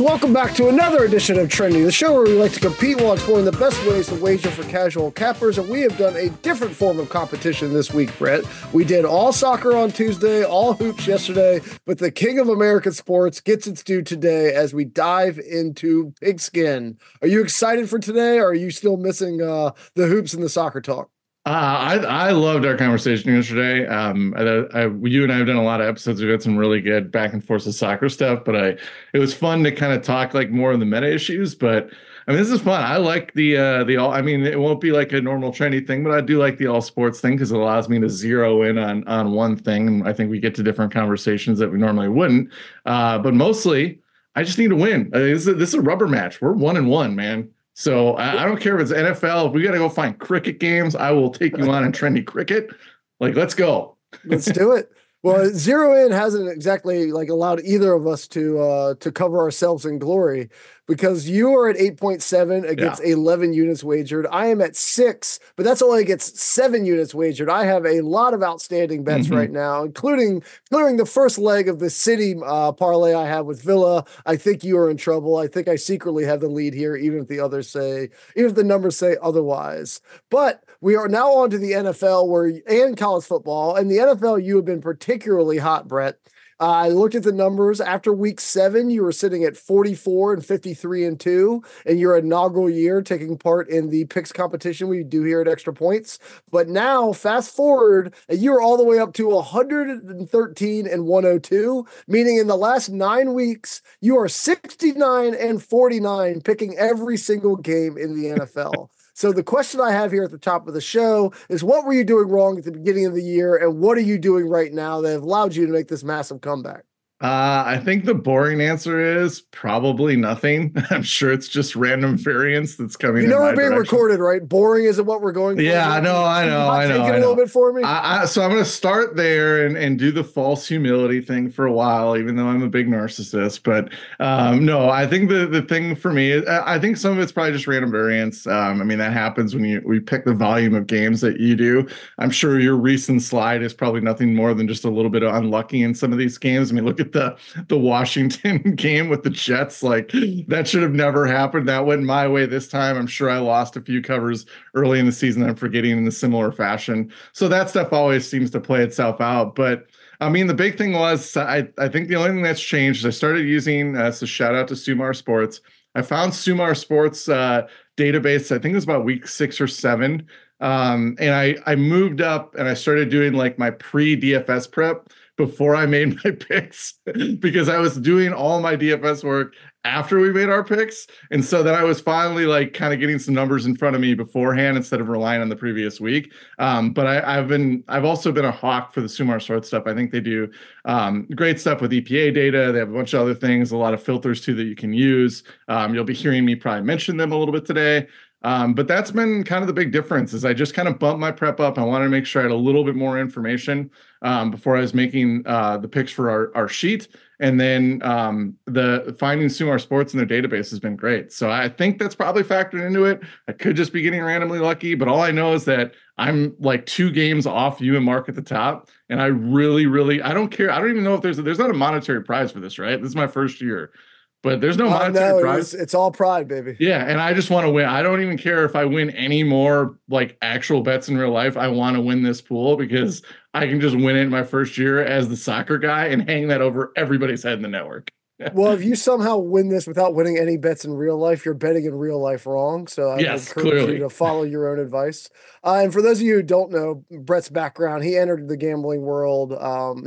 Welcome back to another edition of Trendy, the show where we like to compete while exploring the best ways to wager for casual cappers. And we have done a different form of competition this week, Brett. We did all soccer on Tuesday, all hoops yesterday, but the king of American sports gets its due today as we dive into pigskin. Are you excited for today, or are you still missing the hoops and the soccer talk? I loved our conversation yesterday. You and I have done a lot of episodes. We've had some really good back and forth of soccer stuff, but it was fun to kind of talk like more of the meta issues. But I mean, this is fun. I like the all. I mean, it won't be like a normal trendy thing, but I do like the all sports thing because it allows me to zero in on one thing, and I think we get to different conversations that we normally wouldn't. But mostly, I just need to win. I mean, this is a rubber match. We're 1-1, man. So I don't care if it's NFL. If we got to go find cricket games, I will take you on in trendy cricket. Like, let's go. Let's do it. Well, zero in hasn't exactly like allowed either of us to cover ourselves in glory, because you are at 8.7 against 11 units wagered. I am at 6, but that's only against 7 units wagered. I have a lot of outstanding bets right now, including clearing the first leg of the city parlay I have with Villa. I think you are in trouble. I think I secretly have the lead here, even if the numbers say otherwise. But we are now on to the NFL and college football. And the NFL, you have been particularly hot, Brett. I looked at the numbers after week 7. You were sitting at 44-53-2 in your inaugural year, taking part in the picks competition we do here at Extra Points. But now, fast forward, you're all the way up to 113-102, meaning in the last 9 weeks, you are 69-49, picking every single game in the NFL. So the question I have here at the top of the show is, what were you doing wrong at the beginning of the year, and what are you doing right now that have allowed you to make this massive comeback? I think the boring answer is probably nothing. I'm sure it's just random variance that's coming. You know, we're being recorded, right? Boring isn't what we're going for. Yeah, I know. Take it a little bit for me. So I'm going to start there and do the false humility thing for a while, even though I'm a big narcissist. But no, I think the thing for me is, I think some of it's probably just random variance. I mean, that happens when we pick the volume of games that you do. I'm sure your recent slide is probably nothing more than just a little bit of unlucky in some of these games. I mean, look at the Washington game with the Jets. Like, that should have never happened. That went my way this time. I'm sure I lost a few covers early in the season that I'm forgetting in a similar fashion. So that stuff always seems to play itself out. But I mean, the big thing was, I think the only thing that's changed is I started using, so shout out to Sumer Sports. I found Sumer Sports database, I think it was about week 6 or 7. And I moved up and I started doing like my pre-DFS prep before I made my picks, because I was doing all my DFS work after we made our picks. And so then I was finally like kind of getting some numbers in front of me beforehand instead of relying on the previous week. But I've also been a hawk for the Sumer Sports stuff. I think they do great stuff with EPA data. They have a bunch of other things, a lot of filters too that you can use. You'll be hearing me probably mention them a little bit today. But that's been kind of the big difference, is I just kind of bumped my prep up. I wanted to make sure I had a little bit more information before I was making the picks for our sheet. And then the finding Sumer Sports in their database has been great. So I think that's probably factored into it. I could just be getting randomly lucky, but all I know is that I'm like 2 games off you and Mark at the top. And I really, really, I don't care. I don't even know if there's not a monetary prize for this, right? This is my first year. But there's no monetary prize. It's all pride, baby. Yeah, and I just want to win. I don't even care if I win any more like actual bets in real life. I want to win this pool because I can just win it my first year as the soccer guy and hang that over everybody's head in the network. Well, if you somehow win this without winning any bets in real life, you're betting in real life wrong. So I encourage you to follow your own advice. And for those of you who don't know Brett's background, he entered the gambling world.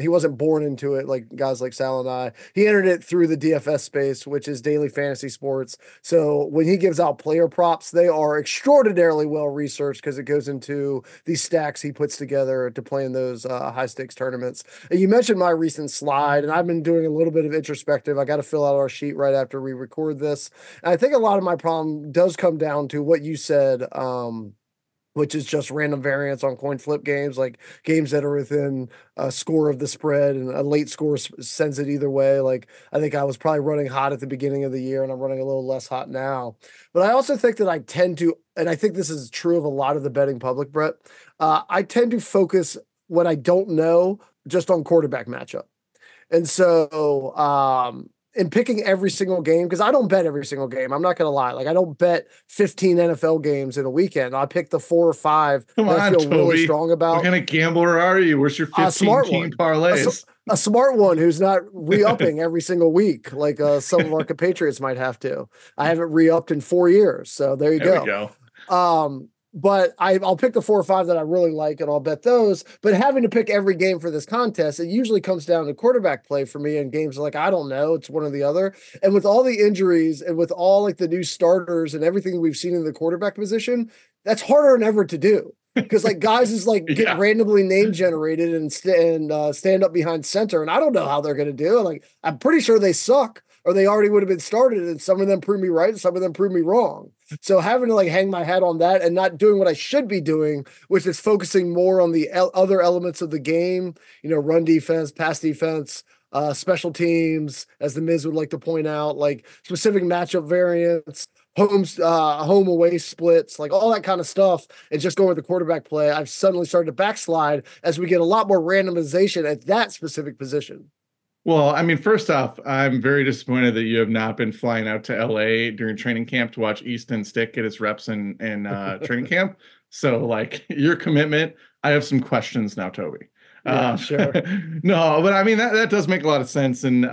He wasn't born into it like guys like Sal and I. He entered it through the DFS space, which is daily fantasy sports. So when he gives out player props, they are extraordinarily well researched because it goes into these stacks he puts together to play in those high stakes tournaments. And you mentioned my recent slide, and I've been doing a little bit of introspective. I got to fill out our sheet right after we record this. And I think a lot of my problem does come down to what you said, which is just random variants on coin flip games, like games that are within a score of the spread, and a late score sends it either way. Like, I think I was probably running hot at the beginning of the year, and I'm running a little less hot now. But I also think that I tend to, and I think this is true of a lot of the betting public, Brett, I tend to focus what I don't know just on quarterback matchup. And so, in picking every single game, because I don't bet every single game. I'm not going to lie. Like, I don't bet 15 NFL games in a weekend. I pick the 4 or 5 Come that on, I feel Toby. Really strong about. What kind of gambler are you? Where's your 15-team parlays? A smart one who's not re-upping every single week, like some of our compatriots might have to. I haven't re-upped in 4 years, so there you go. There we go. But I'll pick the 4 or 5 that I really like, and I'll bet those. But having to pick every game for this contest, it usually comes down to quarterback play for me in games like, I don't know, it's one or the other. And with all the injuries and with all like the new starters and everything we've seen in the quarterback position, that's harder than ever to do. Because like guys is like get randomly name generated and stand up behind center, and I don't know how they're going to do. Like, I'm pretty sure they suck, or they already would have been started, and some of them prove me right, and some of them prove me wrong. So having to like hang my hat on that and not doing what I should be doing, which is focusing more on the other elements of the game, you know, run defense, pass defense, special teams, as the Miz would like to point out, like specific matchup variants, home away splits, like all that kind of stuff, and just going with the quarterback play, I've suddenly started to backslide as we get a lot more randomization at that specific position. Well, I mean, first off, I'm very disappointed that you have not been flying out to LA during training camp to watch Easton Stick get his reps in training camp. So like your commitment, I have some questions now, Toby. Yeah, sure. No, but I mean, that does make a lot of sense. And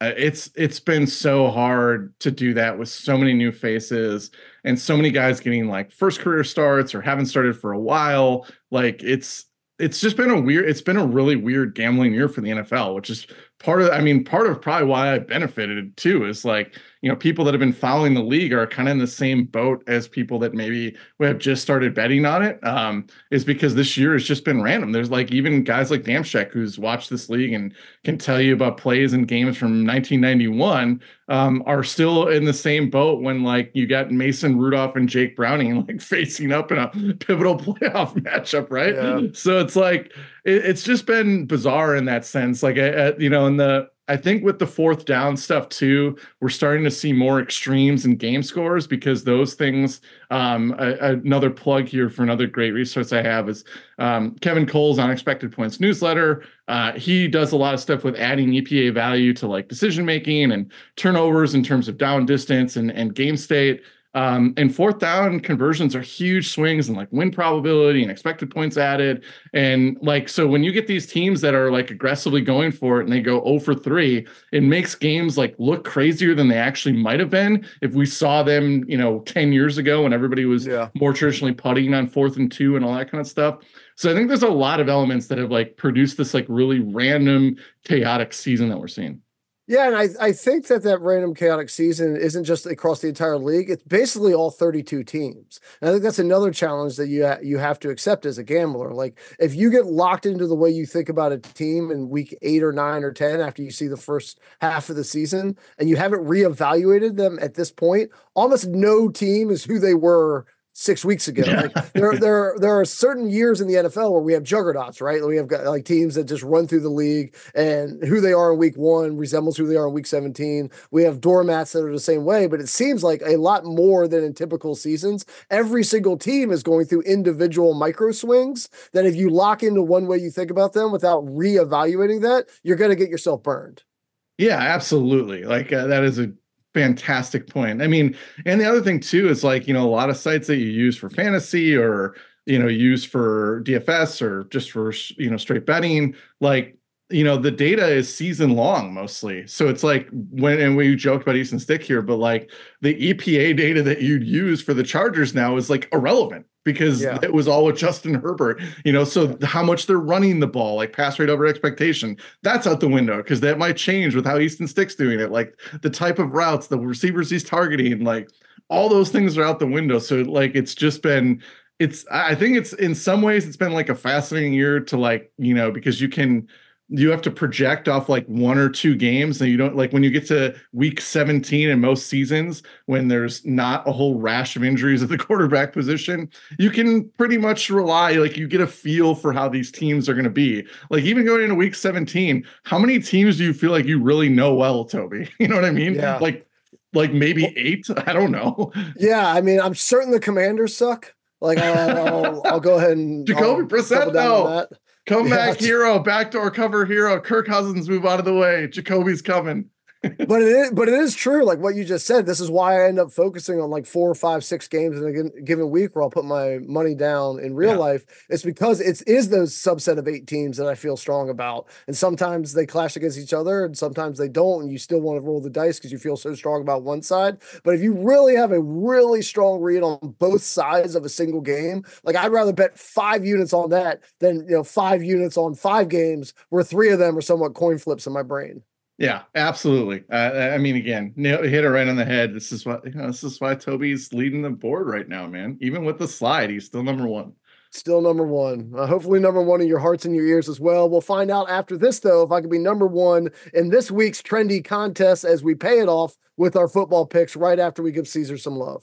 it's been so hard to do that with so many new faces and so many guys getting like first career starts or haven't started for a while. Like it's just been a really weird gambling year for the NFL, which is part of probably why I benefited too, is like, you know, people that have been following the league are kind of in the same boat as people that maybe have just started betting on it, is because this year has just been random. There's like even guys like Damashek, who's watched this league and can tell you about plays and games from 1991, are still in the same boat when like you got Mason Rudolph and Jake Browning like facing up in a pivotal playoff matchup, right? Yeah. So it's like, it's just been bizarre in that sense. Like, you know, I think with the fourth down stuff too, we're starting to see more extremes in game scores, because those things, another plug here for another great resource I have is Kevin Cole's Unexpected Points newsletter. He does a lot of stuff with adding EPA value to like decision-making and turnovers in terms of down distance and game state. And fourth down conversions are huge swings and like win probability and expected points added. And like, so when you get these teams that are like aggressively going for it and they go 0-for-3, it makes games like look crazier than they actually might've been if we saw them, you know, 10 years ago when everybody was more traditionally putting on 4th and 2 and all that kind of stuff. So I think there's a lot of elements that have like produced this like really random chaotic season that we're seeing. Yeah, and I think that random chaotic season isn't just across the entire league. It's basically all 32 teams. And I think that's another challenge that you have to accept as a gambler. Like, if you get locked into the way you think about a team in week 8 or 9 or 10 after you see the first half of the season, and you haven't reevaluated them at this point, almost no team is who they were 6 weeks ago. Yeah. Like there are certain years in the NFL where we have juggernauts, right? We have got like teams that just run through the league, and who they are in week 1 resembles who they are in week 17. We have doormats that are the same way, but it seems like a lot more than in typical seasons. Every single team is going through individual micro swings that if you lock into one way you think about them without reevaluating that, you're going to get yourself burned. Yeah, absolutely. Like that is a fantastic point. I mean, and the other thing too is like, you know, a lot of sites that you use for fantasy or, you know, use for DFS or just for, you know, straight betting, like, you know, the data is season long mostly. So it's like we joked about Easton Stick here, but like the EPA data that you'd use for the Chargers now is like irrelevant, because it was all with Justin Herbert, you know, so how much they're running the ball, like pass rate over expectation, that's out the window, because that might change with how Easton Stick's doing it, like the type of routes, the receivers he's targeting, like all those things are out the window. So like, it's just been, I think it's in some ways, it's been like a fascinating year to like, you know, because you can you have to project off like one or two games, and you don't, like when you get to week 17 in most seasons, when there's not a whole rash of injuries at the quarterback position, you can pretty much rely, like you get a feel for how these teams are going to be. Like even going into week 17, how many teams do you feel like you really know well, Toby? You know what I mean? Yeah. Like maybe eight. I don't know. Yeah. I mean, I'm certain the Commanders suck. Like I'll go ahead and Jacoby Brissett, though. Comeback hero, backdoor cover hero. Kirk Cousins, move out of the way. Jacoby's coming. but it is true. Like what you just said, this is why I end up focusing on like 4, 5, 6 games in a given week where I'll put my money down in real life. It's because it is those subset of 8 teams that I feel strong about. And sometimes they clash against each other and sometimes they don't. And you still want to roll the dice because you feel so strong about one side. But if you really have a really strong read on both sides of a single game, like I'd rather bet 5 units on that than, 5 units on 5 games where 3 of them are somewhat coin flips in my brain. Yeah, absolutely. I mean, again, hit it right on the head. This is what this is why Toby's leading the board right now, man. Even with the slide, he's still number one. Still number one. Hopefully number one in your hearts and your ears as well. We'll find out after this, though, if I could be number one in this week's trendy contest as we pay it off with our football picks right after we give Caesar some love.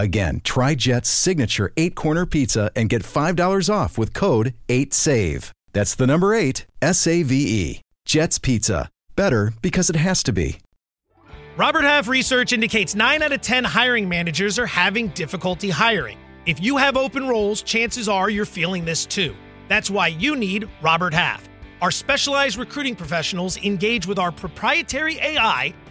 Again, try Jet's signature 8-corner pizza and get $5 off with code 8SAVE. That's the number 8, SAVE. Jet's Pizza. Better because it has to be. Robert Half research indicates 9 out of 10 hiring managers are having difficulty hiring. If you have open roles, chances are you're feeling this too. That's why you need Robert Half. Our specialized recruiting professionals engage with our proprietary AI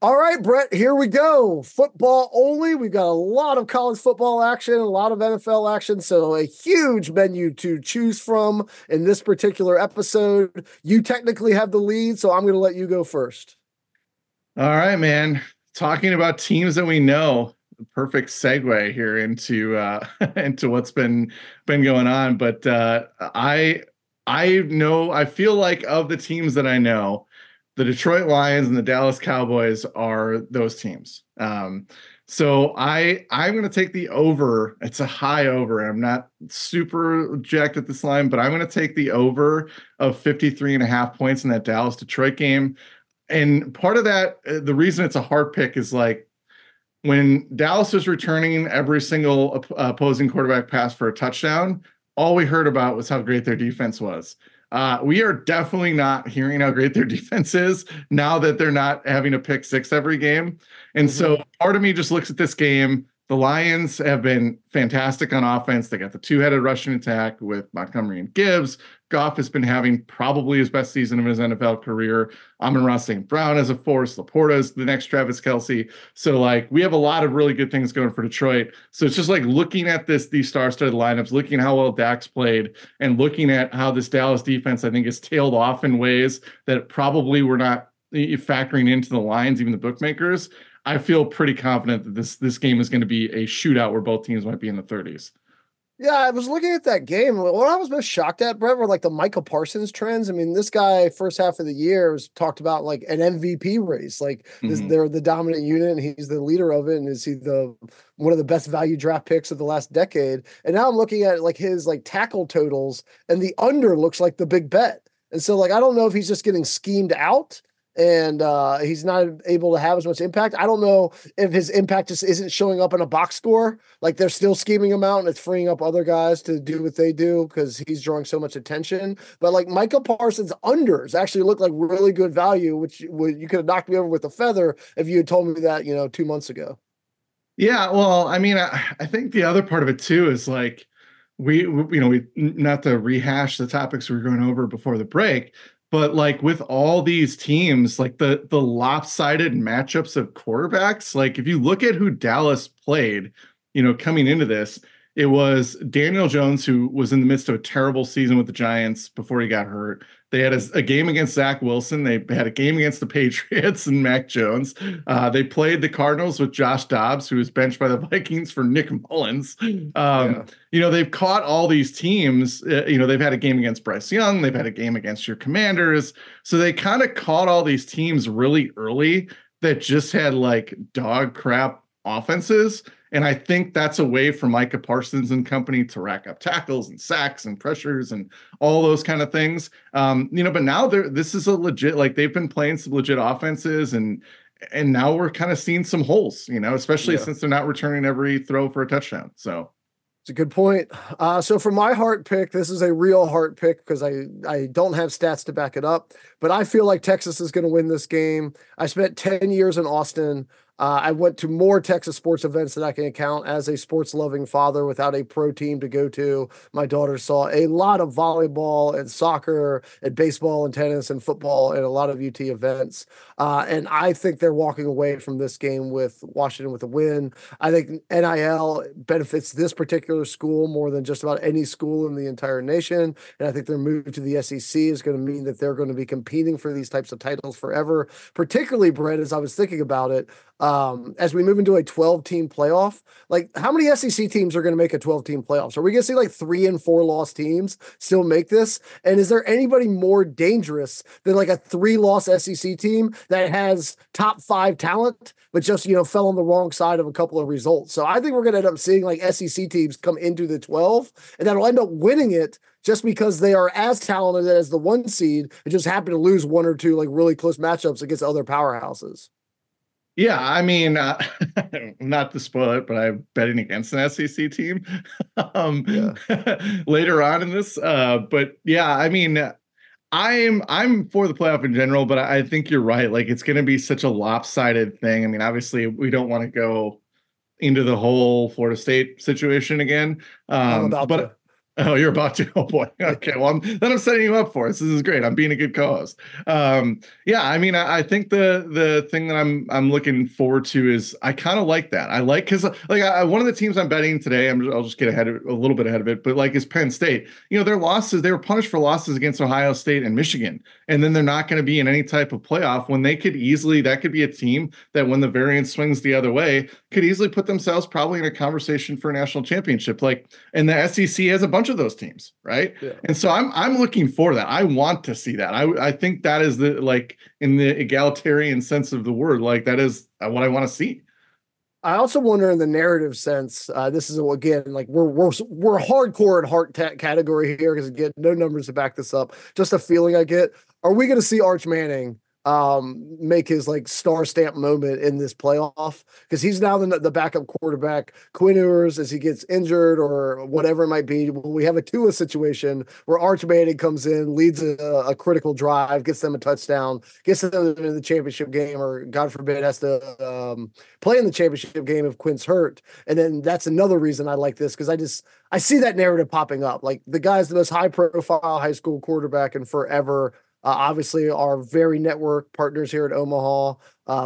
All right, Brett, here we go. Football only. We've got a lot of college football action, a lot of NFL action, so a huge menu to choose from in this particular episode. You technically have the lead, so I'm going to let you go first. All right, man. Talking about teams that we know, Perfect segue here into what's been going on. But I feel like of the teams that I know, the Detroit Lions and the Dallas Cowboys are those teams. So I'm going to take the over. It's a high over. And I'm not super jacked at this line, but I'm going to take the over of 53.5 points in that Dallas Detroit game. And part of that, the reason it's a hard pick is like, when Dallas was returning every single opposing quarterback pass for a touchdown, all we heard about was how great their defense was. We are definitely not hearing how great their defense is now that they're not having a pick six every game. And so part of me just looks at this game. The Lions have been fantastic on offense. They got the two-headed rushing attack with Montgomery and Gibbs. Goff has been having probably his best season of his NFL career. Amon-Ra St. Brown is a force. Laporta is the next Travis Kelce. So, like, we have a lot of really good things going for Detroit. So it's just like looking at these star-studded lineups, looking at how well Dak's played, and looking at how this Dallas defense, I think, is tailed off in ways that probably were not factoring into the lines, even the bookmakers. I feel pretty confident that this game is going to be a shootout where both teams might be in the 30s. Yeah, I was looking at that game. What I was most shocked at, Brett, were like the Michael Parsons trends. I mean, this guy first half of the year was talked about like an MVP race. Like they're the dominant unit and he's the leader of it. And is he one of the best value draft picks of the last decade? And now I'm looking at like his like tackle totals and the under looks like the big bet. And so like, I don't know if he's just getting schemed out and he's not able to have as much impact. I don't know if his impact just isn't showing up in a box score. Like they're still scheming him out and it's freeing up other guys to do what they do because he's drawing so much attention. But like Michael Parsons unders actually look like really good value, which you could have knocked me over with a feather if you had told me that, 2 months ago. Yeah. Well, I mean, I think the other part of it too is like, we not to rehash the topics we were going over before the break, but like with all these teams, like the lopsided matchups of quarterbacks, like if you look at who Dallas played, coming into this, it was Daniel Jones, who was in the midst of a terrible season with the Giants before he got hurt. They had a game against Zach Wilson. They had a game against the Patriots and Mac Jones. They played the Cardinals with Josh Dobbs, who was benched by the Vikings for Nick Mullins. They've caught all these teams. They've had a game against Bryce Young. They've had a game against your Commanders. So they kind of caught all these teams really early that just had like dog crap offenses. And I think that's a way for Micah Parsons and company to rack up tackles and sacks and pressures and all those kind of things. But now this is a legit, like they've been playing some legit offenses and now we're kind of seeing some holes, especially since they're not returning every throw for a touchdown. So it's a good point. So for my heart pick, this is a real heart pick because I don't have stats to back it up, but I feel like Texas is going to win this game. I spent 10 years in Austin. I went to more Texas sports events than I can count as a sports-loving father without a pro team to go to. My daughter saw a lot of volleyball and soccer and baseball and tennis and football and a lot of UT events. And I think they're walking away from this game with Washington with a win. I think NIL benefits this particular school more than just about any school in the entire nation. And I think their move to the SEC is going to mean that they're going to be competing for these types of titles forever, particularly, Brett, as I was thinking about it. As we move into a 12-team playoff, like how many SEC teams are going to make a 12-team playoff? So are we going to see like 3 and 4 loss teams still make this? And is there anybody more dangerous than like a 3-loss SEC team that has top 5 talent, but just, fell on the wrong side of a couple of results? So I think we're going to end up seeing like SEC teams come into the 12 and that'll end up winning it just because they are as talented as the 1 seed and just happen to lose 1 or 2 like really close matchups against other powerhouses. Yeah, I mean, not to spoil it, but I'm betting against an SEC team later on in this. But yeah, I mean, I'm for the playoff in general, but I think you're right. Like, it's going to be such a lopsided thing. I mean, obviously, we don't want to go into the whole Florida State situation again. But Oh, you're about to. Oh boy. Okay. Well, I'm setting you up for this. This is great. I'm being a good co-host. Yeah. I mean, I think the thing that I'm looking forward to is I kind of like that. I like because one of the teams I'm betting today. I'll just get a little bit ahead of it, but like is Penn State. You know, their losses. They were punished for losses against Ohio State and Michigan, and then they're not going to be in any type of playoff when they could easily. That could be a team that when the variance swings the other way could easily put themselves probably in a conversation for a national championship. Like, and the SEC has a bunch of those teams, right? Yeah. And so I'm looking for that. I want to see that. I think that is the, like, in the egalitarian sense of the word, like that is what I want to see. I also wonder in the narrative sense, this is again, like we're hardcore at heart category here. Cause again, no numbers to back this up. Just a feeling I get, are we going to see Arch Manning make his like star stamp moment in this playoff? Because he's now the backup quarterback. Quinn Ewers, as he gets injured or whatever it might be, we have a Tua situation where Arch Manning comes in, leads a critical drive, gets them a touchdown, gets them into the championship game, or God forbid has to play in the championship game if Quinn's hurt. And then that's another reason I like this, because I see that narrative popping up. Like, the guy's the most high profile high school quarterback in forever. Obviously, our very network partners here at Omaha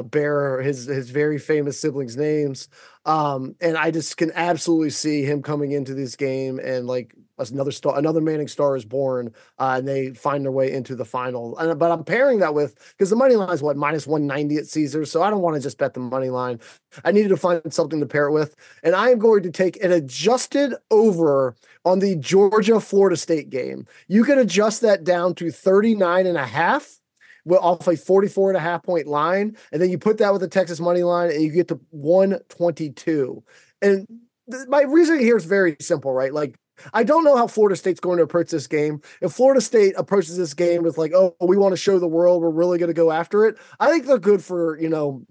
bear his very famous siblings' names. And I just can absolutely see him coming into this game and like another Manning star is born, and they find their way into the final. But I'm pairing that with, because the money line is what, -190 at Caesars. So I don't want to just bet the money line. I needed to find something to pair it with. And I am going to take an adjusted over on the Georgia Florida State game. You can adjust that down to 39.5. Off a 44.5 point line. And then you put that with the Texas money line and you get to 122. And my reasoning here is very simple, right? Like, I don't know how Florida State's going to approach this game. If Florida State approaches this game with like, oh, we want to show the world, we're really going to go after it, I think they're good for,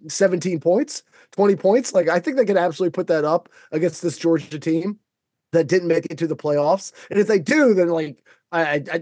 17 points, 20 points. Like, I think they could absolutely put that up against this Georgia team that didn't make it to the playoffs. And if they do, then like,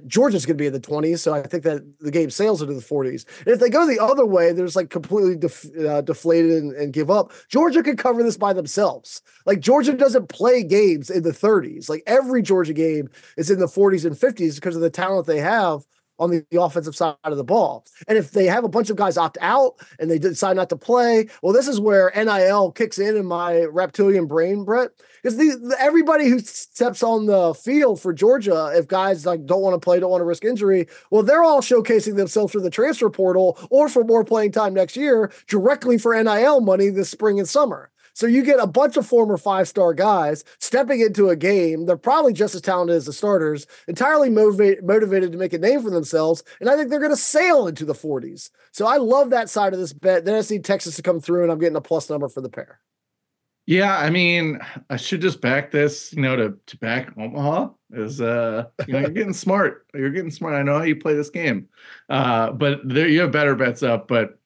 Georgia's going to be in the 20s, so I think that the game sails into the 40s. And if they go the other way, they're just like completely deflated and give up. Georgia could cover this by themselves. Like, Georgia doesn't play games in the 30s. Like, every Georgia game is in the 40s and 50s because of the talent they have on the offensive side of the ball. And if they have a bunch of guys opt out and they decide not to play, well, this is where NIL kicks in my reptilian brain, Brett, because everybody who steps on the field for Georgia, if guys like don't want to play, don't want to risk injury, well, they're all showcasing themselves through the transfer portal or for more playing time next year directly for NIL money this spring and summer. So you get a bunch of former five-star guys stepping into a game. They're probably just as talented as the starters, entirely motivated to make a name for themselves. And I think they're going to sail into the 40s. So I love that side of this bet. Then I see Texas to come through, and I'm getting a plus number for the pair. Yeah, I mean, I should just back this, to back Omaha is, you're getting smart. You're getting smart. I know how you play this game. But there, you have better bets up, but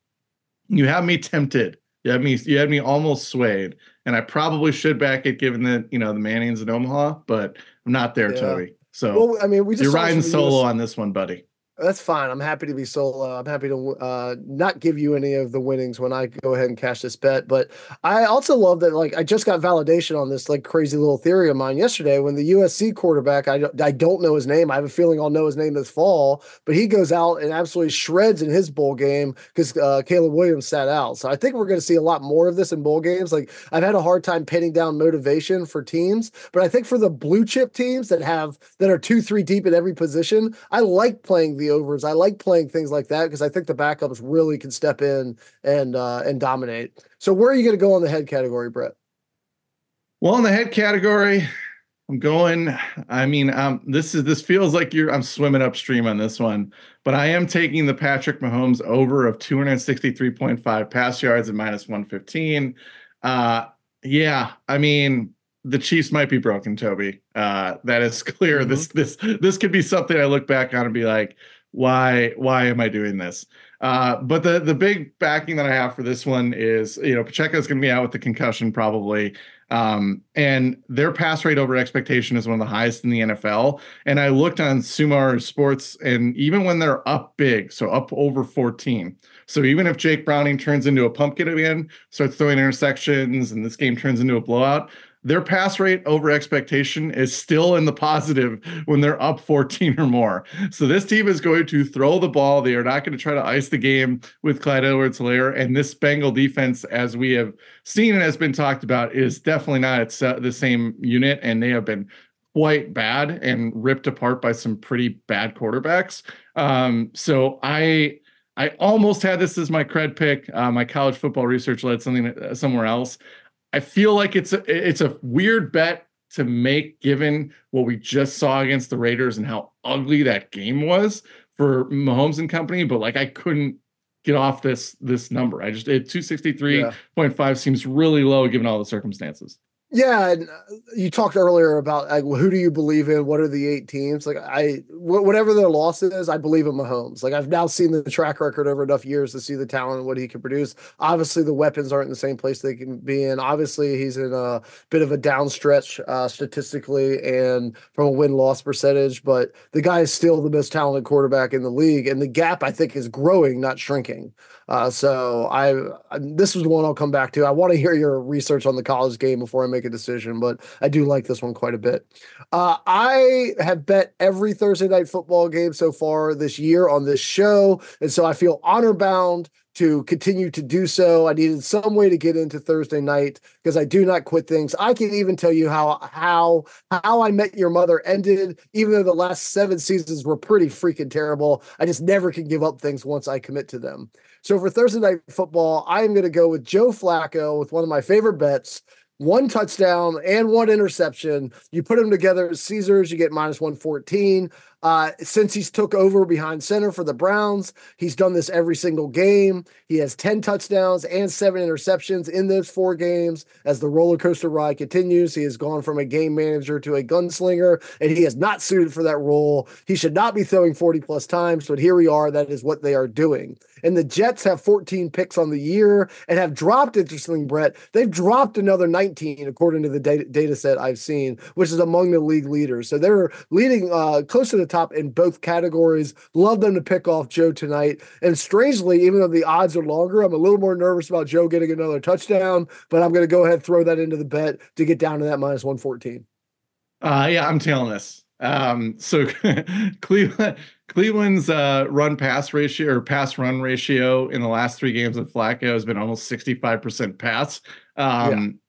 you have me tempted. You had me almost swayed, and I probably should back it given that, the Mannings in Omaha, but I'm not there, yeah. Toby. So, well, I mean, you're riding solo on this one, buddy. That's fine. I'm happy to be solo. I'm happy to not give you any of the winnings when I go ahead and cash this bet. But I also love that, like, I just got validation on this, like, crazy little theory of mine yesterday when the USC quarterback, I don't know his name. I have a feeling I'll know his name this fall. But he goes out and absolutely shreds in his bowl game because Caleb Williams sat out. So I think we're going to see a lot more of this in bowl games. Like, I've had a hard time pinning down motivation for teams. But I think for the blue chip teams that are 2-3 deep at every position, I like playing the overs. I like playing things like that because I think the backups really can step in and dominate. So where are you going to go on the head category, Brett? Well, in the head category, I'm swimming upstream on this one, but I am taking the Patrick Mahomes over of 263.5 pass yards at -115. Yeah, I mean, the Chiefs might be broken, Toby. That is clear. Mm-hmm. This could be something I look back on and be like, why am I doing this? But the big backing that I have for this one is, Pacheco's going to be out with the concussion probably. And their pass rate over expectation is one of the highest in the NFL. And I looked on Sumer Sports, and even when they're up big, so up over 14. So even if Jake Browning turns into a pumpkin again, starts throwing interceptions, and this game turns into a blowout, their pass rate over expectation is still in the positive when they're up 14 or more. So this team is going to throw the ball. They are not going to try to ice the game with Clyde Edwards-Helaire. And this Bengal defense, as we have seen and has been talked about, is definitely not the same unit. And they have been quite bad and ripped apart by some pretty bad quarterbacks. So I almost had this as my cred pick. My college football research led something somewhere else. I feel like it's a weird bet to make given what we just saw against the Raiders and how ugly that game was for Mahomes and company. But like, I couldn't get off this number. I just at 263.5 seems really low given all the circumstances. Yeah, and you talked earlier about like, who do you believe in? What are the eight teams? Like, whatever their loss is, I believe in Mahomes. Like, I've now seen the track record over enough years to see the talent and what he can produce. Obviously, the weapons aren't in the same place they can be in. Obviously, he's in a bit of a down stretch statistically and from a win-loss percentage, but the guy is still the most talented quarterback in the league, and the gap, I think, is growing, not shrinking. So this is the one I'll come back to. I want to hear your research on the college game before I make a decision, but I do like this one quite a bit. I have bet every Thursday night football game so far this year on this show, and so I feel honor bound to continue to do so. I needed some way to get into Thursday night because I do not quit things. I can even tell you how I Met Your Mother ended, even though the last 7 seasons were pretty freaking terrible. I just never can give up things once I commit to them. So for Thursday night football, I'm going to go with Joe Flacco with one of my favorite bets. 1 touchdown and 1 interception. You put them together at Caesars, you get -114. Since he's took over behind center for the Browns, he's done this every single game. He has 10 touchdowns and 7 interceptions in those 4 games. As the roller coaster ride continues, he has gone from a game manager to a gunslinger, and he is not suited for that role. He should not be throwing 40-plus times, but here we are. That is what they are doing. And the Jets have 14 picks on the year and have dropped, interestingly, Brett, they've dropped another 19, according to the data set I've seen, which is among the league leaders. So they're leading close to the top in both categories. Love them to pick off Joe tonight. And strangely, even though the odds are longer, I'm a little more nervous about Joe getting another touchdown, but I'm going to go ahead and throw that into the bet to get down to that -114. Yeah, I'm tailing this. So Cleveland's pass run ratio in the last 3 games of Flacco has been almost 65% pass.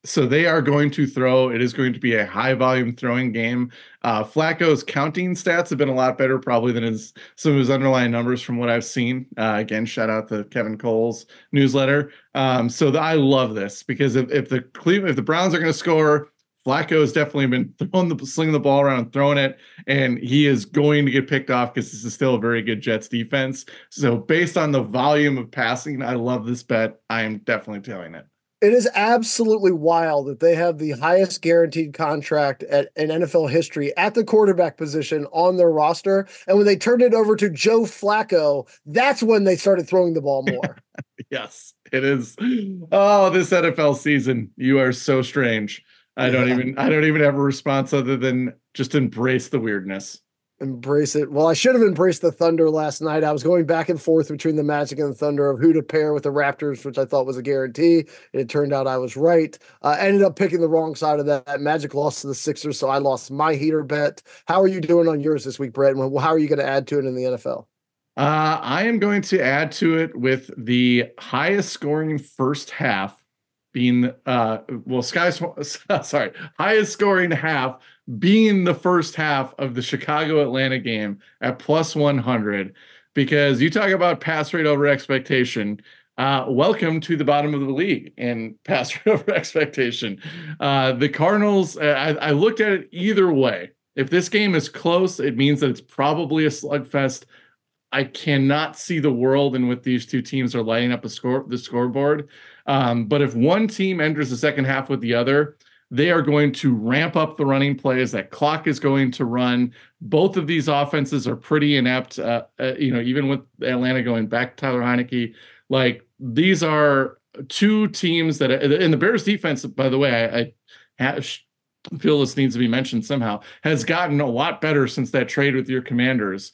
So they are going to throw. It is going to be a high volume throwing game. Flacco's counting stats have been a lot better probably than some of his underlying numbers from what I've seen. Again, shout out to Kevin Cole's newsletter. So I love this because if the Browns are going to score, Flacco has definitely been slinging the ball around and throwing it, and he is going to get picked off because this is still a very good Jets defense. So based on the volume of passing, I love this bet. I am definitely tailing it. It is absolutely wild that they have the highest guaranteed contract in NFL history at the quarterback position on their roster. And when they turned it over to Joe Flacco, that's when they started throwing the ball more. Yes, it is. Oh, this NFL season, you are so strange. I don't even have a response other than just embrace the weirdness. Embrace it. Well, I should have embraced the Thunder last night. I was going back and forth between the Magic and the Thunder of who to pair with the Raptors, which I thought was a guarantee. And it turned out I was right. Ended up picking the wrong side of that. Magic lost to the Sixers, so I lost my heater bet. How are you doing on yours this week, Brett? And how are you going to add to it in the NFL? I am going to add to it with the highest scoring first half being highest scoring half being the first half of the Chicago Atlanta game at +100, because you talk about pass rate over expectation. Welcome to the bottom of the league in pass rate over expectation. The Cardinals, I looked at it either way. If this game is close, it means that it's probably a slugfest. I cannot see the world in which these two teams are lighting up the scoreboard. But if one team enters the second half with the other, they are going to ramp up the running plays. That clock is going to run. Both of these offenses are pretty inept. Even with Atlanta going back, Tyler Heinicke, like these are two teams that, in the Bears defense, by the way, I feel this needs to be mentioned somehow, has gotten a lot better since that trade with your Commanders.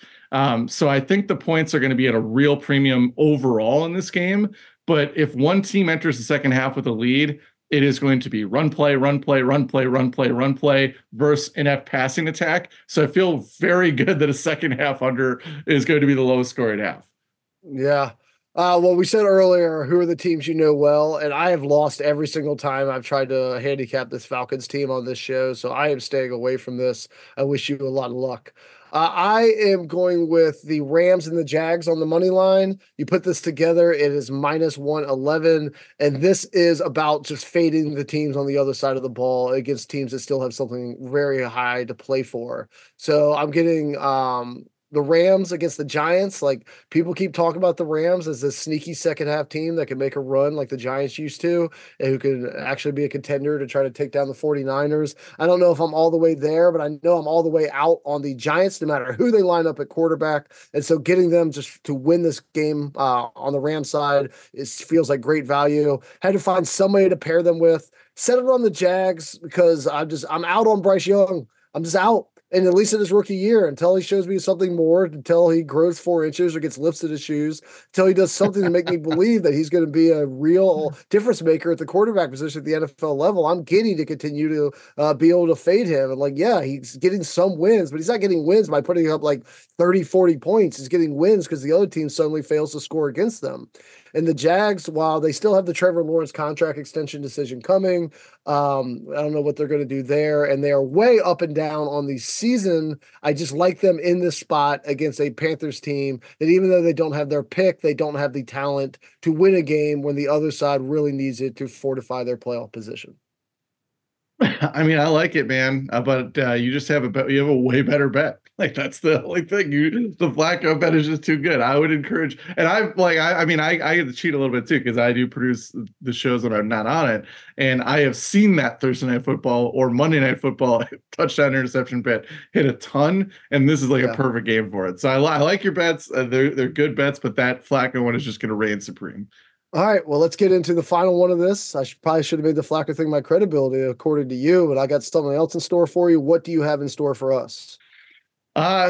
So I think the points are going to be at a real premium overall in this game. But if one team enters the second half with a lead, it is going to be run play, run play, run play, run play, run play versus inept passing attack. So I feel very good that a second half under is going to be the lowest scoring half. Yeah. Well, we said earlier, who are the teams you know well, and I have lost every single time I've tried to handicap this Falcons team on this show, so I am staying away from this. I wish you a lot of luck. I am going with the Rams and the Jags on the money line. You put this together, it is -111, and this is about just fading the teams on the other side of the ball against teams that still have something very high to play for. So I'm getting the Rams against the Giants. Like, people keep talking about the Rams as this sneaky second half team that can make a run like the Giants used to, and who can actually be a contender to try to take down the 49ers. I don't know if I'm all the way there, but I know I'm all the way out on the Giants, no matter who they line up at quarterback. And so getting them just to win this game on the Rams side, it feels like great value. Had to find somebody to pair them with. Settled on the Jags because I'm out on Bryce Young. I'm just out. And at least in his rookie year, until he shows me something more, until he grows 4 inches or gets lifts in his shoes, until he does something to make me believe that he's going to be a real difference maker at the quarterback position at the NFL level, I'm giddy to continue to be able to fade him. And like, yeah, he's getting some wins, but he's not getting wins by putting up like 30, 40 points. He's getting wins because the other team suddenly fails to score against them. And the Jags, while they still have the Trevor Lawrence contract extension decision coming, I don't know what they're going to do there. And they are way up and down on the season. I just like them in this spot against a Panthers team that, even though they don't have their pick, they don't have the talent to win a game when the other side really needs it to fortify their playoff position. I mean, I like it, man. But you just have a way better bet. Like, that's the only thing. The Flacco bet is just too good. I would encourage, and I get to cheat a little bit too, because I do produce the shows when I'm not on it. And I have seen that Thursday Night Football or Monday Night Football touchdown interception bet hit a ton. And this is like a perfect game for it. So I like your bets. They're good bets, but that Flacco one is just going to reign supreme. All right, well, let's get into the final one of this. I should have made the Flacco thing my credibility, according to you, but I got something else in store for you. What do you have in store for us?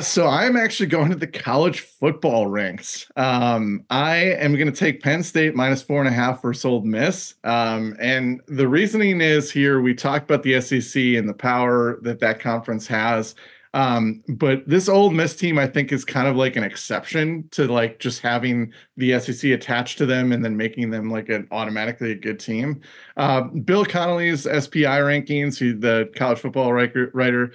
So I'm actually going to the college football ranks. I am going to take Penn State -4.5 versus Ole Miss. And the reasoning is here, we talked about the SEC and the power that conference has. But this Ole Miss team, I think, is kind of like an exception to like just having the SEC attached to them and then making them like an automatically a good team. Bill Connolly's SPI rankings, who the college football writer,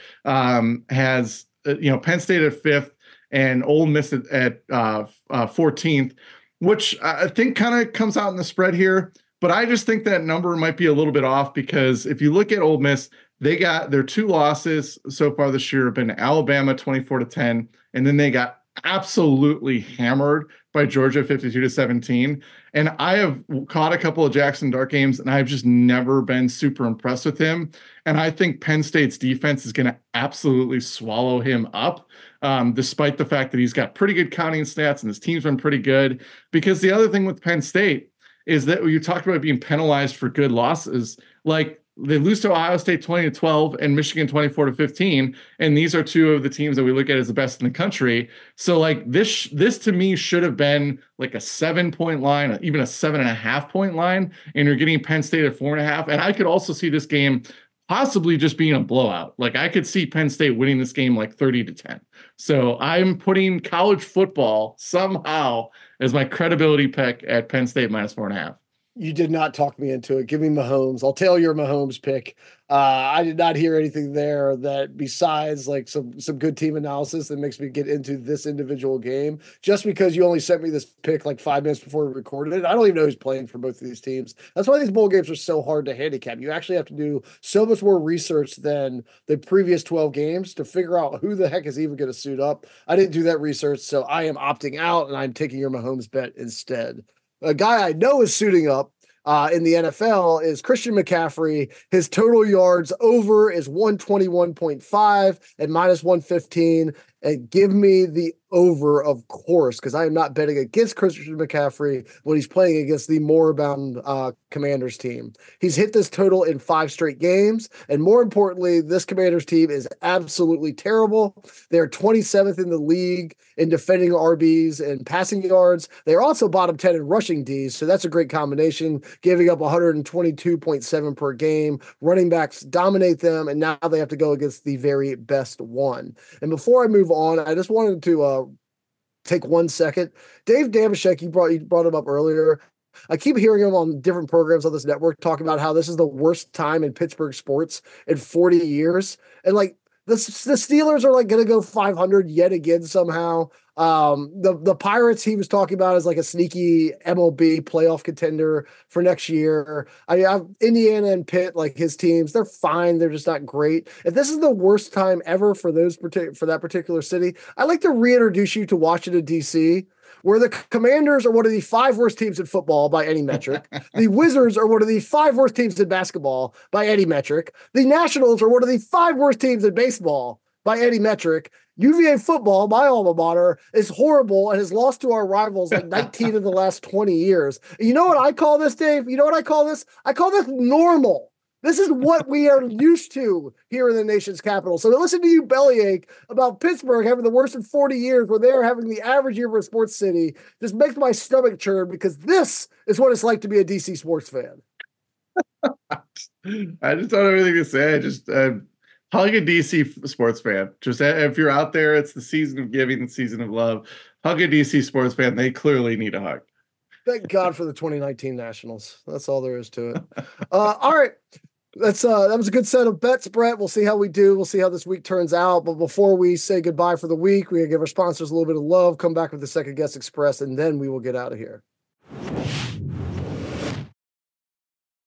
has Penn State at 5th and Ole Miss at 14th, which I think kind of comes out in the spread here. But I just think that number might be a little bit off, because if you look at Ole Miss, they got their two losses so far this year have been Alabama 24-10, and then they got absolutely hammered by Georgia 52-17. And I have caught a couple of Jackson Dart games, and I've just never been super impressed with him. And I think Penn State's defense is going to absolutely swallow him up, despite the fact that he's got pretty good counting stats and his team's been pretty good. Because the other thing with Penn State is that you talked about being penalized for good losses, like, they lose to Ohio State 20-12 and Michigan 24-15. And these are two of the teams that we look at as the best in the country. So like this to me should have been like a 7-point line, even a 7.5-point line. And you're getting Penn State at 4.5. And I could also see this game possibly just being a blowout. Like, I could see Penn State winning this game like 30-10. So I'm putting college football somehow as my credibility pick at Penn State -4.5. You did not talk me into it. Give me Mahomes. I'll tell your Mahomes pick. I did not hear anything there that besides like some good team analysis that makes me get into this individual game. Just because you only sent me this pick like 5 minutes before we recorded it, I don't even know who's playing for both of these teams. That's why these bowl games are so hard to handicap. You actually have to do so much more research than the previous 12 games to figure out who the heck is even going to suit up. I didn't do that research, so I am opting out, and I'm taking your Mahomes bet instead. A guy I know is suiting up in the NFL is Christian McCaffrey. His total yards over is 121.5 and -115. And give me the over, of course, because I am not betting against Christian McCaffrey when he's playing against the moribund Commanders team. He's hit this total in 5 straight games, and more importantly, this Commanders team is absolutely terrible. They're 27th in the league in defending RBs and passing yards. They're also bottom 10 in rushing Ds, so that's a great combination, giving up 122.7 per game. Running backs dominate them, and now they have to go against the very best one. And before I move on, I just wanted to take 1 second. Dave Damashek, you brought him up earlier. I keep hearing him on different programs on this network talking about how this is the worst time in Pittsburgh sports in 40 years. And like the Steelers are like going to go 500 yet again somehow. The Pirates he was talking about is like a sneaky MLB playoff contender for next year. I mean, Indiana and Pitt, like his teams, they're fine. They're just not great. If this is the worst time ever for that particular city, I'd like to reintroduce you to Washington, D.C., where the Commanders are one of the 5 worst teams in football by any metric. The Wizards are one of the 5 worst teams in basketball by any metric. The Nationals are one of the 5 worst teams in baseball by any metric. UVA football, my alma mater, is horrible and has lost to our rivals like 19 of the last 20 years. You know what I call this, Dave? You know what I call this? I call this normal. This is what we are used to here in the nation's capital. So to listen to you bellyache about Pittsburgh having the worst in 40 years where they're having the average year for a sports city just makes my stomach churn, because this is what it's like to be a DC sports fan. I just don't have anything to say. I just hug a DC sports fan. Just if you're out there, it's the season of giving, the season of love. Hug a DC sports fan. They clearly need a hug. Thank God for the 2019 Nationals. That's all there is to it. All right. That was a good set of bets, Brett. We'll see how we do. We'll see how this week turns out. But before we say goodbye for the week, we give our sponsors a little bit of love, come back with the Second Guest Express, and then we will get out of here.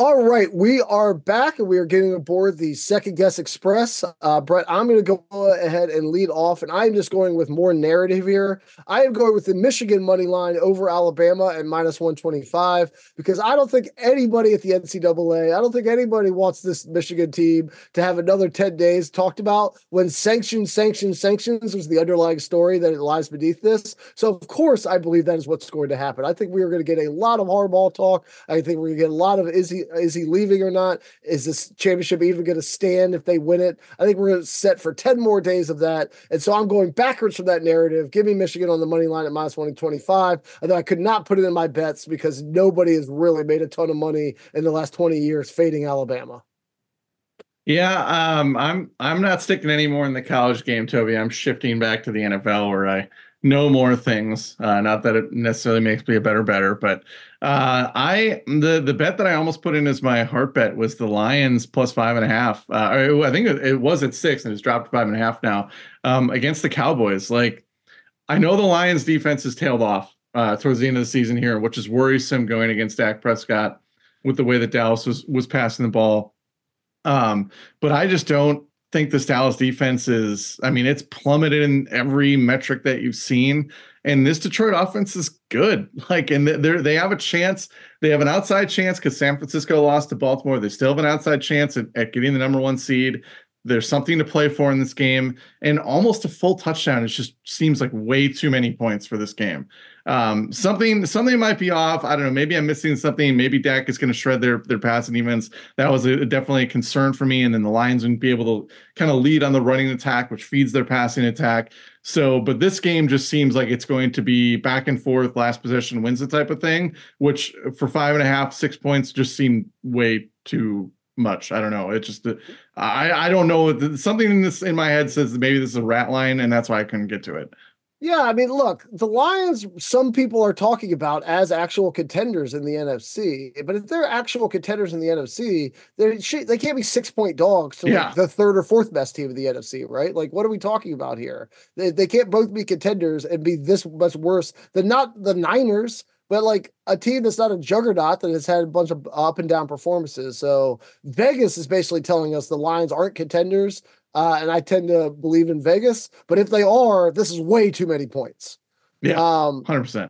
All right, we are back and we are getting aboard the Second Guest Express. Brett, I'm going to go ahead and lead off, and I'm just going with more narrative here. I am going with the Michigan money line over Alabama at -125 because I don't think anybody at the NCAA, I don't think anybody wants this Michigan team to have another 10 days talked about when sanctions was the underlying story that it lies beneath this. So, of course, I believe that is what's going to happen. I think we are going to get a lot of Harbaugh talk. I think we're going to get a lot of is he leaving or not? Is this championship even going to stand if they win it? I think we're set for 10 more days of that. And so I'm going backwards from that narrative. Give me Michigan on the money line at -125. And I could not put it in my bets because nobody has really made a ton of money in the last 20 years fading Alabama. Yeah, I'm not sticking anymore in the college game, Toby. I'm shifting back to the NFL where I know more things. Not that it necessarily makes me a better, but the bet that I almost put in as my heart bet was the Lions plus 5.5. I think it was at 6 and it's dropped to 5.5 now, against the Cowboys. Like, I know the Lions defense has tailed off towards the end of the season here, which is worrisome going against Dak Prescott with the way that Dallas was passing the ball. But I just don't think this Dallas defense is, I mean, it's plummeted in every metric that you've seen. And this Detroit offense is good. Like, and they have a chance. They have an outside chance because San Francisco lost to Baltimore. They still have an outside chance at getting the number 1 seed. There's something to play for in this game. And almost a full touchdown, it just seems like way too many points for this game. Something might be off. I don't know. Maybe I'm missing something. Maybe Dak is going to shred their passing events. That was definitely a concern for me. And then the Lions wouldn't be able to kind of lead on the running attack, which feeds their passing attack. So, but this game just seems like it's going to be back and forth, last possession wins the type of thing, which for 5.5, 6 points just seemed way too much. I don't know. It just, I don't know. Something in my head says maybe this is a rat line, and that's why I couldn't get to it. Yeah, I mean, look, the Lions, some people are talking about as actual contenders in the NFC, but if they're actual contenders in the NFC, they can't be 6-point dogs to like the third or fourth best team of the NFC, right? Like, what are we talking about here? They can't both be contenders and be this much worse than not the Niners, but like a team that's not a juggernaut that has had a bunch of up and down performances. So Vegas is basically telling us the Lions aren't contenders. And I tend to believe in Vegas, but if they are, this is way too many points. Yeah, 100%.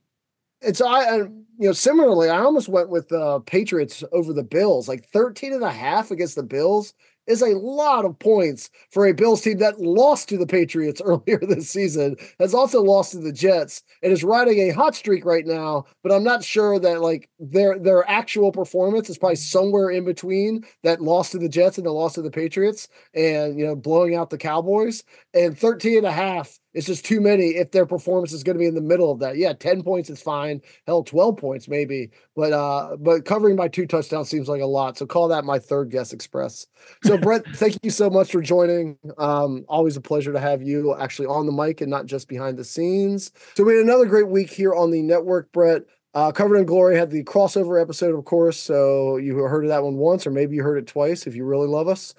And so similarly, I almost went with the Patriots over the Bills. Like 13.5 against the Bills is a lot of points for a Bills team that lost to the Patriots earlier this season, has also lost to the Jets, and is riding a hot streak right now. But I'm not sure that like their actual performance is probably somewhere in between that loss to the Jets and the loss to the Patriots and, you know, blowing out the Cowboys. And 13.5 is just too many if their performance is going to be in the middle of that. Yeah, 10 points is fine. Hell, 12 points maybe. But covering by 2 touchdowns seems like a lot. So call that my third guess express. So Brett, thank you so much for joining. Always a pleasure to have you actually on the mic and not just behind the scenes. So we had another great week here on the network, Brett. Covered in Glory had the crossover episode, of course, so you heard of that one once, or maybe you heard it twice if you really love us.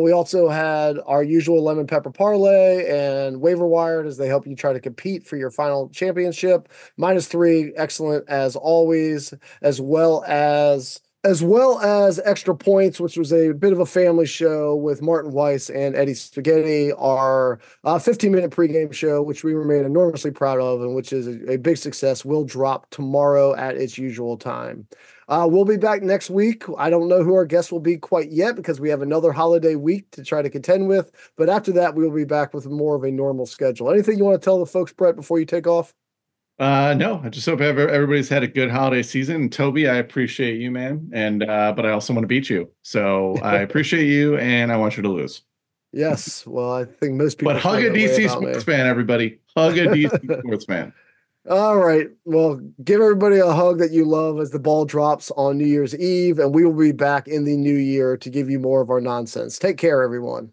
We also had our usual Lemon Pepper Parlay and Waiver Wire as they help you try to compete for your final championship. -3, excellent as always, as well as Extra Points, which was a bit of a family show with Martin Weiss and Eddie Spaghetti, our 15-minute pregame show, which we remain enormously proud of and which is a big success, will drop tomorrow at its usual time. We'll be back next week. I don't know who our guest will be quite yet because we have another holiday week to try to contend with. But after that, we'll be back with more of a normal schedule. Anything you want to tell the folks, Brett, before you take off? No, I just hope everybody's had a good holiday season. Toby, I appreciate you, man. And, but I also want to beat you. So I appreciate you and I want you to lose. Yes. Well, I think most people, but hug a DC sports fan, everybody. Hug a DC sports fan. All right. Well, give everybody a hug that you love as the ball drops on New Year's Eve, and we will be back in the new year to give you more of our nonsense. Take care, everyone.